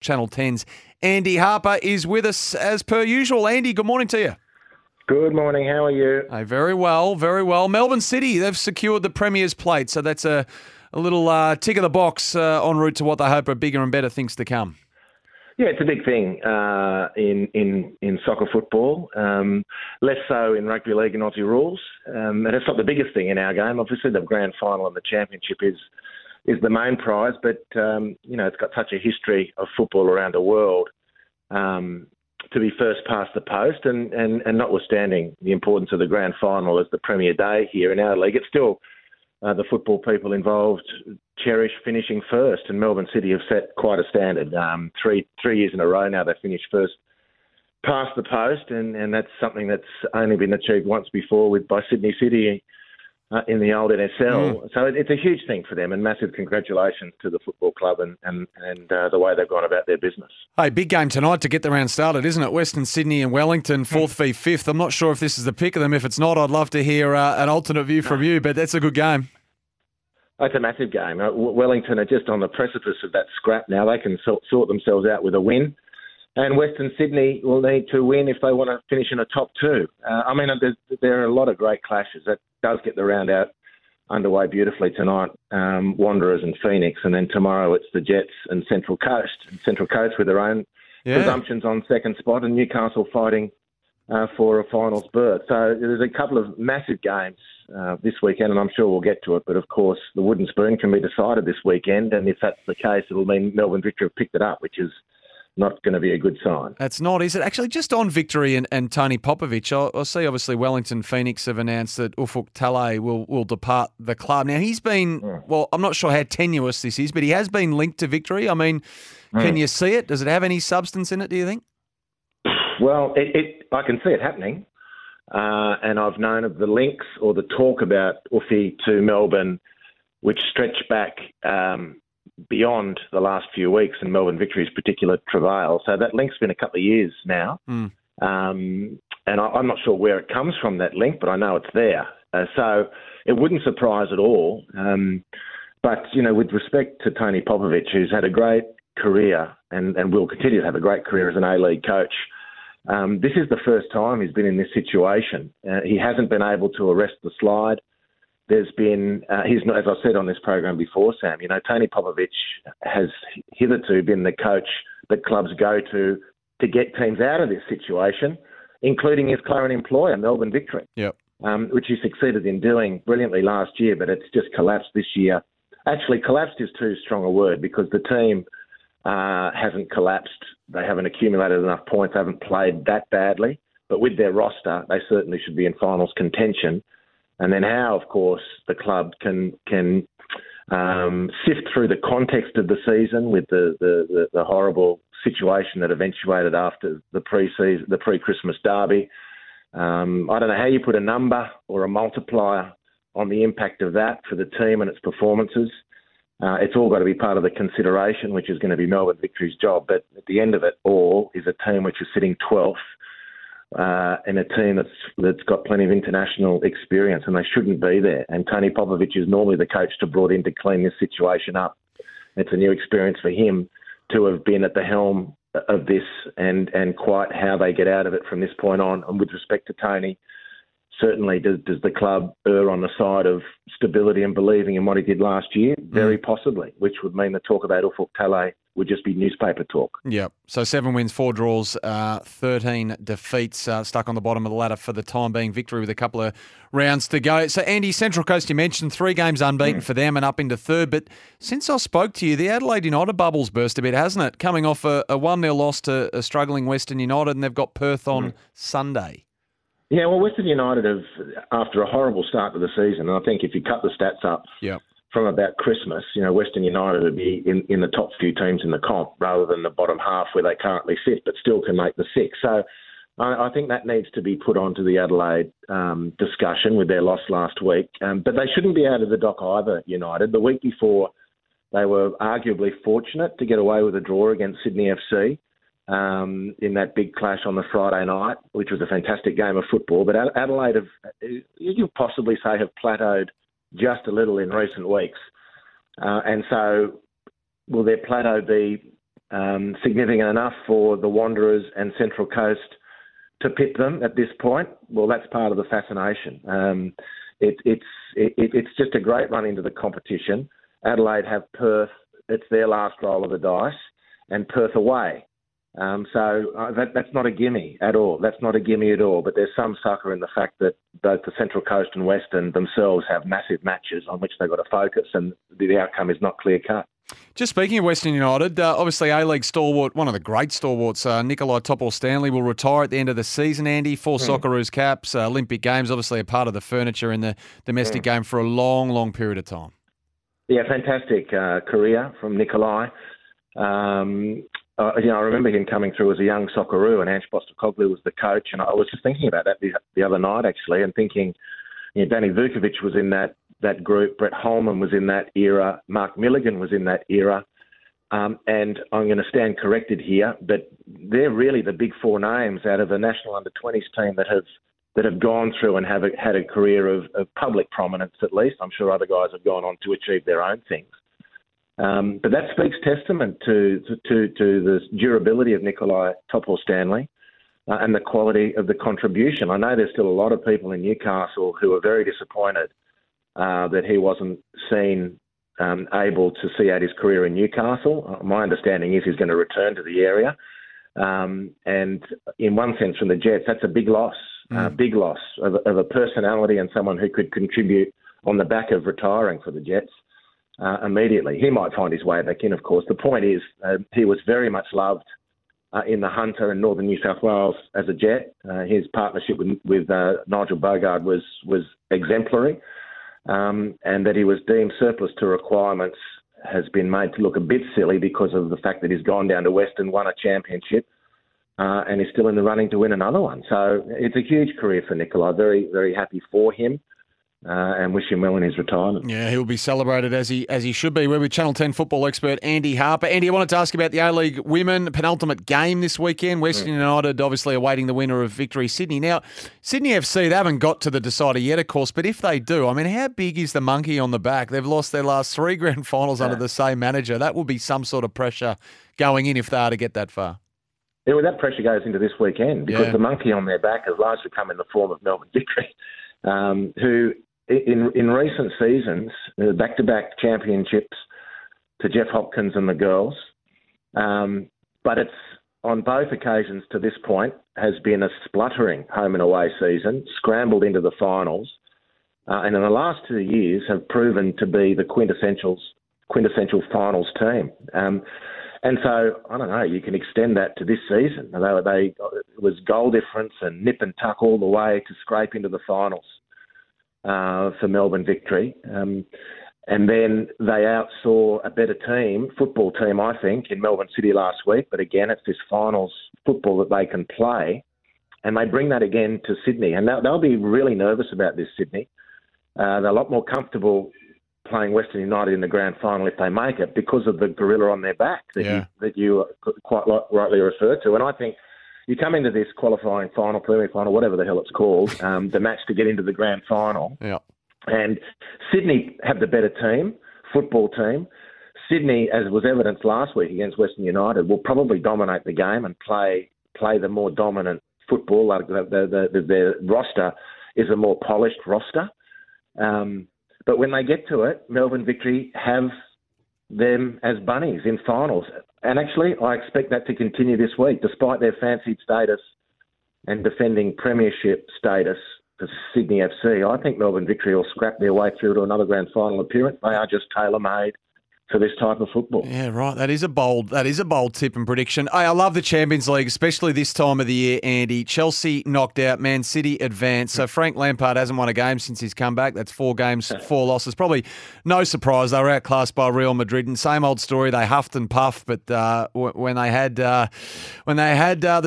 Channel 10's Andy Harper is with us as per usual. Andy, good morning to you. Good morning. How are you? Hey, very well, very well. Melbourne City, they've secured the Premier's plate, so that's a little tick of the box en route to what they hope are bigger and better things to come. Yeah, it's a big thing in soccer football, less so in rugby league and Aussie rules. And it's not the biggest thing in our game. Obviously, the grand final and the championship is the main prize, but it's got such a history of football around the world to be first past the post. And notwithstanding the importance of the grand final as the premier day here in our league, it's still the football people involved cherish finishing first, and Melbourne City have set quite a standard. Three years in a row now they finished first past the post, and that's something that's only been achieved once before by Sydney City in the old NSL. So it's a huge thing for them, and massive congratulations to the football club and the way they've gone about their business. Hey, big game tonight to get the round started, isn't it? Western Sydney and Wellington, 4th v 5th. I'm not sure if this is the pick of them. If it's not, I'd love to hear an alternate view from you, but that's a good game. It's a massive game. Wellington are just on the precipice of that scrap now. They can sort themselves out with a win. And Western Sydney will need to win if they want to finish in a top two. There are a lot of great clashes. That does get the round out underway beautifully tonight. Wanderers and Phoenix, and then tomorrow it's the Jets and Central Coast. Central Coast with their own presumptions on second spot, and Newcastle fighting for a finals berth. So there's a couple of massive games this weekend, and I'm sure we'll get to it. But of course, the wooden spoon can be decided this weekend, and if that's the case, it'll mean Melbourne Victory have picked it up, which is not going to be a good sign. That's not, is it? Actually, just on Victory and Tony Popovic, I see obviously Wellington Phoenix have announced that Ufuk Talay will depart the club. Now, he's been, I'm not sure how tenuous this is, but he has been linked to Victory. I mean, can you see it? Does it have any substance in it, do you think? Well, I can see it happening. And I've known of the links or the talk about Uffy to Melbourne, which stretch back beyond the last few weeks and Melbourne Victory's particular travail. So that link's been a couple of years now. And I'm not sure where it comes from, that link, but I know it's there. So it wouldn't surprise at all. But, with respect to Tony Popovic, who's had a great career and will continue to have a great career as an A-League coach, this is the first time he's been in this situation. He hasn't been able to arrest the slide. There's been, he's not, as I said on this program before, Sam, Tony Popovic has hitherto been the coach that clubs go to get teams out of this situation, including his current employer, Melbourne Victory, which he succeeded in doing brilliantly last year, but it's just collapsed this year. Actually, collapsed is too strong a word because the team hasn't collapsed. They haven't accumulated enough points, haven't played that badly, but with their roster, they certainly should be in finals contention. And then how, of course, the club can sift through the context of the season with the horrible situation that eventuated after the pre-Christmas derby. I don't know how you put a number or a multiplier on the impact of that for the team and its performances. It's all got to be part of the consideration, which is going to be Melbourne Victory's job. But at the end of it all is a team which is sitting 12th. And a team that's got plenty of international experience, and they shouldn't be there. And Tony Popovic is normally the coach brought in to clean this situation up. It's a new experience for him to have been at the helm of this, and quite how they get out of it from this point on. And with respect to Tony, certainly does the club err on the side of stability and believing in what he did last year? Very possibly, which would mean the talk about Ufuk Talay would just be newspaper talk. Yep. So 7 wins, 4 draws, 13 defeats, stuck on the bottom of the ladder for the time being. Victory with a couple of rounds to go. So, Andy, Central Coast, you mentioned 3 games unbeaten for them and up into third. But since I spoke to you, the Adelaide United bubble's burst a bit, hasn't it? Coming off a 1-0 loss to a struggling Western United, and they've got Perth on Sunday. Yeah, well, Western United have, after a horrible start to the season, and I think if you cut the stats up from about Christmas, Western United would be in the top few teams in the comp rather than the bottom half where they currently sit, but still can make the 6. So I think that needs to be put onto the Adelaide discussion with their loss last week. But they shouldn't be out of the dock either, United. The week before, they were arguably fortunate to get away with a draw against Sydney FC in that big clash on the Friday night, which was a fantastic game of football. But Adelaide have plateaued just a little in recent weeks. And so will their plateau be significant enough for the Wanderers and Central Coast to pip them at this point. Well, that's part of the fascination. It's just a great run into the competition. Adelaide have Perth. It's their last roll of the dice, and Perth away. So that's not a gimme at all. That's not a gimme at all. But there's some sucker in the fact that both the Central Coast and Western themselves have massive matches on which they've got to focus, and the outcome is not clear-cut. Just speaking of Western United, obviously A-League stalwart, one of the great stalwarts, Nikolai Topor-Stanley, will retire at the end of the season, Andy. 4 Socceroos caps, Olympic Games, obviously a part of the furniture in the domestic game for a long, long period of time. Yeah, fantastic career from Nikolai. I remember him coming through as a young Socceroo, and Ange Postecoglou was the coach, and I was just thinking about that the other night, actually, and thinking, you know, Danny Vukovic was in that group, Brett Holman was in that era, Mark Milligan was in that era, and I'm going to stand corrected here, but they're really the big four names out of the national under-20s team that have gone through and have had a career of public prominence, at least. I'm sure other guys have gone on to achieve their own things. But that speaks testament to the durability of Nikolai Topor-Stanley and the quality of the contribution. I know there's still a lot of people in Newcastle who are very disappointed that he wasn't seen able to see out his career in Newcastle. My understanding is he's going to return to the area. And in one sense from the Jets, that's a big loss. Big loss of a personality and someone who could contribute on the back of retiring for the Jets immediately. He might find his way back in, of course. The point is he was very much loved in the Hunter and Northern New South Wales as a Jet. His partnership with Nigel Bogard was exemplary, and that he was deemed surplus to requirements has been made to look a bit silly because of the fact that he's gone down to Western, won a championship, and is still in the running to win another one. So it's a huge career for Nikolai. Very, very happy for him and wish him well in his retirement. Yeah, he'll be celebrated as he should be. We're with Channel 10 football expert Andy Harper. Andy, I wanted to ask you about the A-League women penultimate game this weekend. Western United obviously awaiting the winner of Victory Sydney. Now, Sydney FC, they haven't got to the decider yet, of course, but if they do, I mean, how big is the monkey on the back? They've lost their last 3 grand finals under the same manager. That will be some sort of pressure going in if they are to get that far. Yeah, well, that pressure goes into this weekend because the monkey on their back has largely come in the form of Melbourne Victory, who in recent seasons, back-to-back championships to Jeff Hopkins and the girls, but it's on both occasions to this point has been a spluttering home and away season, scrambled into the finals, and in the last 2 years have proven to be the quintessential finals team. And so, I don't know, you can extend that to this season. It was goal difference and nip and tuck all the way to scrape into the finals for Melbourne Victory. And then they outsaw a better team, football team, I think, in Melbourne City last week. But again, it's this finals football that they can play. And they bring that again to Sydney. And they'll be really nervous about this, Sydney. They're a lot more comfortable playing Western United in the grand final if they make it because of the gorilla on their back that you quite rightly refer to. And I think you come into this qualifying final, preliminary final, whatever the hell it's called, the match to get into the grand final. Yeah. And Sydney have the better team, football team. Sydney, as was evidenced last week against Western United, will probably dominate the game and play the more dominant football. Their roster is a more polished roster. But when they get to it, Melbourne Victory have them as bunnies in finals. And actually, I expect that to continue this week, despite their fancied status and defending premiership status for Sydney FC. I think Melbourne Victory will scrap their way through to another grand final appearance. They are just tailor-made for this type of football. Yeah, right. That is a bold tip and prediction. Hey, I love the Champions League, especially this time of the year, Andy. Chelsea knocked out, Man City advanced. So Frank Lampard hasn't won a game since he's come back. That's 4 games, 4 losses. Probably no surprise. They were outclassed by Real Madrid. And same old story. They huffed and puffed, but when they had the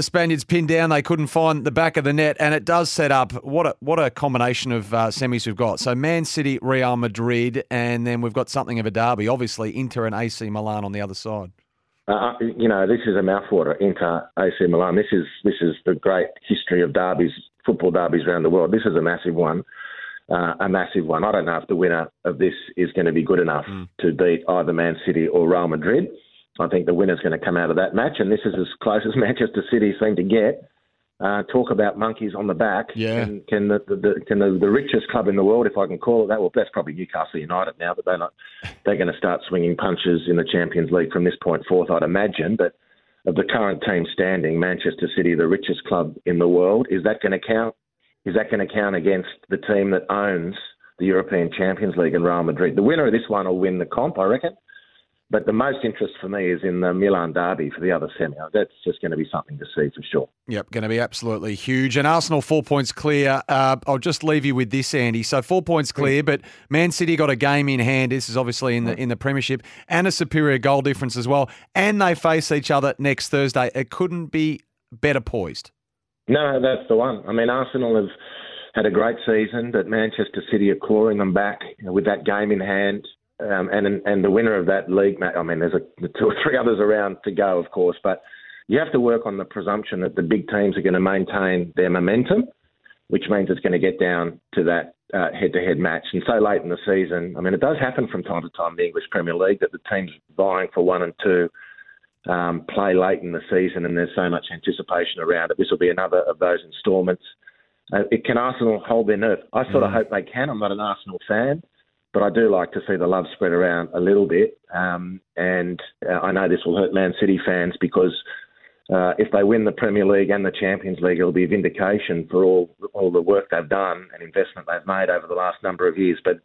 Spaniards pinned down, they couldn't find the back of the net. And it does set up what a combination of semis we've got. So Man City, Real Madrid, and then we've got something of a derby, obviously. Inter and AC Milan on the other side. This is a mouthwater. Inter, AC Milan. This is the great history of derbies, football derbies around the world. This is a massive one. I don't know if the winner of this is going to be good enough to beat either Man City or Real Madrid. I think the winner's going to come out of that match, and this is as close as Manchester City seem to get. Talk about monkeys on the back. Yeah. Can the richest club in the world, if I can call it that, well, that's probably Newcastle United now, but they're going to start swinging punches in the Champions League from this point forth, I'd imagine. But of the current team standing, Manchester City, the richest club in the world, is that going to count? Is that going to count against the team that owns the European Champions League and Real Madrid? The winner of this one will win the comp, I reckon. But the most interest for me is in the Milan derby for the other semi. That's just going to be something to see for sure. Yep, going to be absolutely huge. And Arsenal 4 points clear. I'll just leave you with this, Andy. So 4 points clear, but Man City got a game in hand. This is obviously in the Premiership, and a superior goal difference as well. And they face each other next Thursday. It couldn't be better poised. No, that's the one. I mean, Arsenal have had a great season, but Manchester City are clawing them back with that game in hand. And the winner of that league match, I mean, there's two or three others around to go, of course, but you have to work on the presumption that the big teams are going to maintain their momentum, which means it's going to get down to that head-to-head match. And so late in the season, I mean, it does happen from time to time in the English Premier League that the teams vying for one and two play late in the season, and there's so much anticipation around it. This will be another of those instalments. Can Arsenal hold their nerve? I sort of hope they can. I'm not an Arsenal fan, but I do like to see the love spread around a little bit. And I know this will hurt Man City fans because if they win the Premier League and the Champions League, it'll be a vindication for all the work they've done and investment they've made over the last number of years. But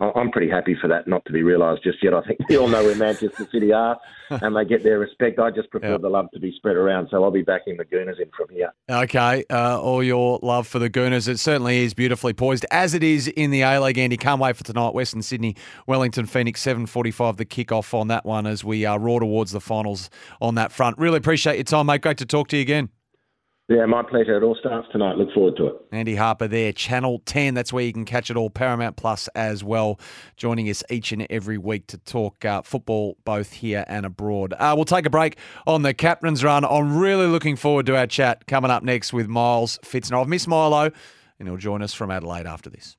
I'm pretty happy for that not to be realised just yet. I think we all know where Manchester City are and they get their respect. I just prefer the love to be spread around, so I'll be backing the Gooners in from here. Okay, all your love for the Gooners. It certainly is beautifully poised, as it is in the A-League, Andy. Can't wait for tonight. Western Sydney, Wellington, Phoenix, 7:45, the kick-off on that one as we roar towards the finals on that front. Really appreciate your time, mate. Great to talk to you again. Yeah, my pleasure. It all starts tonight. Look forward to it. Andy Harper there, Channel 10. That's where you can catch it all. Paramount Plus as well, joining us each and every week to talk football, both here and abroad. We'll take a break on the Captain's Run. I'm really looking forward to our chat coming up next with Miles Fitzner. I've missed Milo, and he'll join us from Adelaide after this.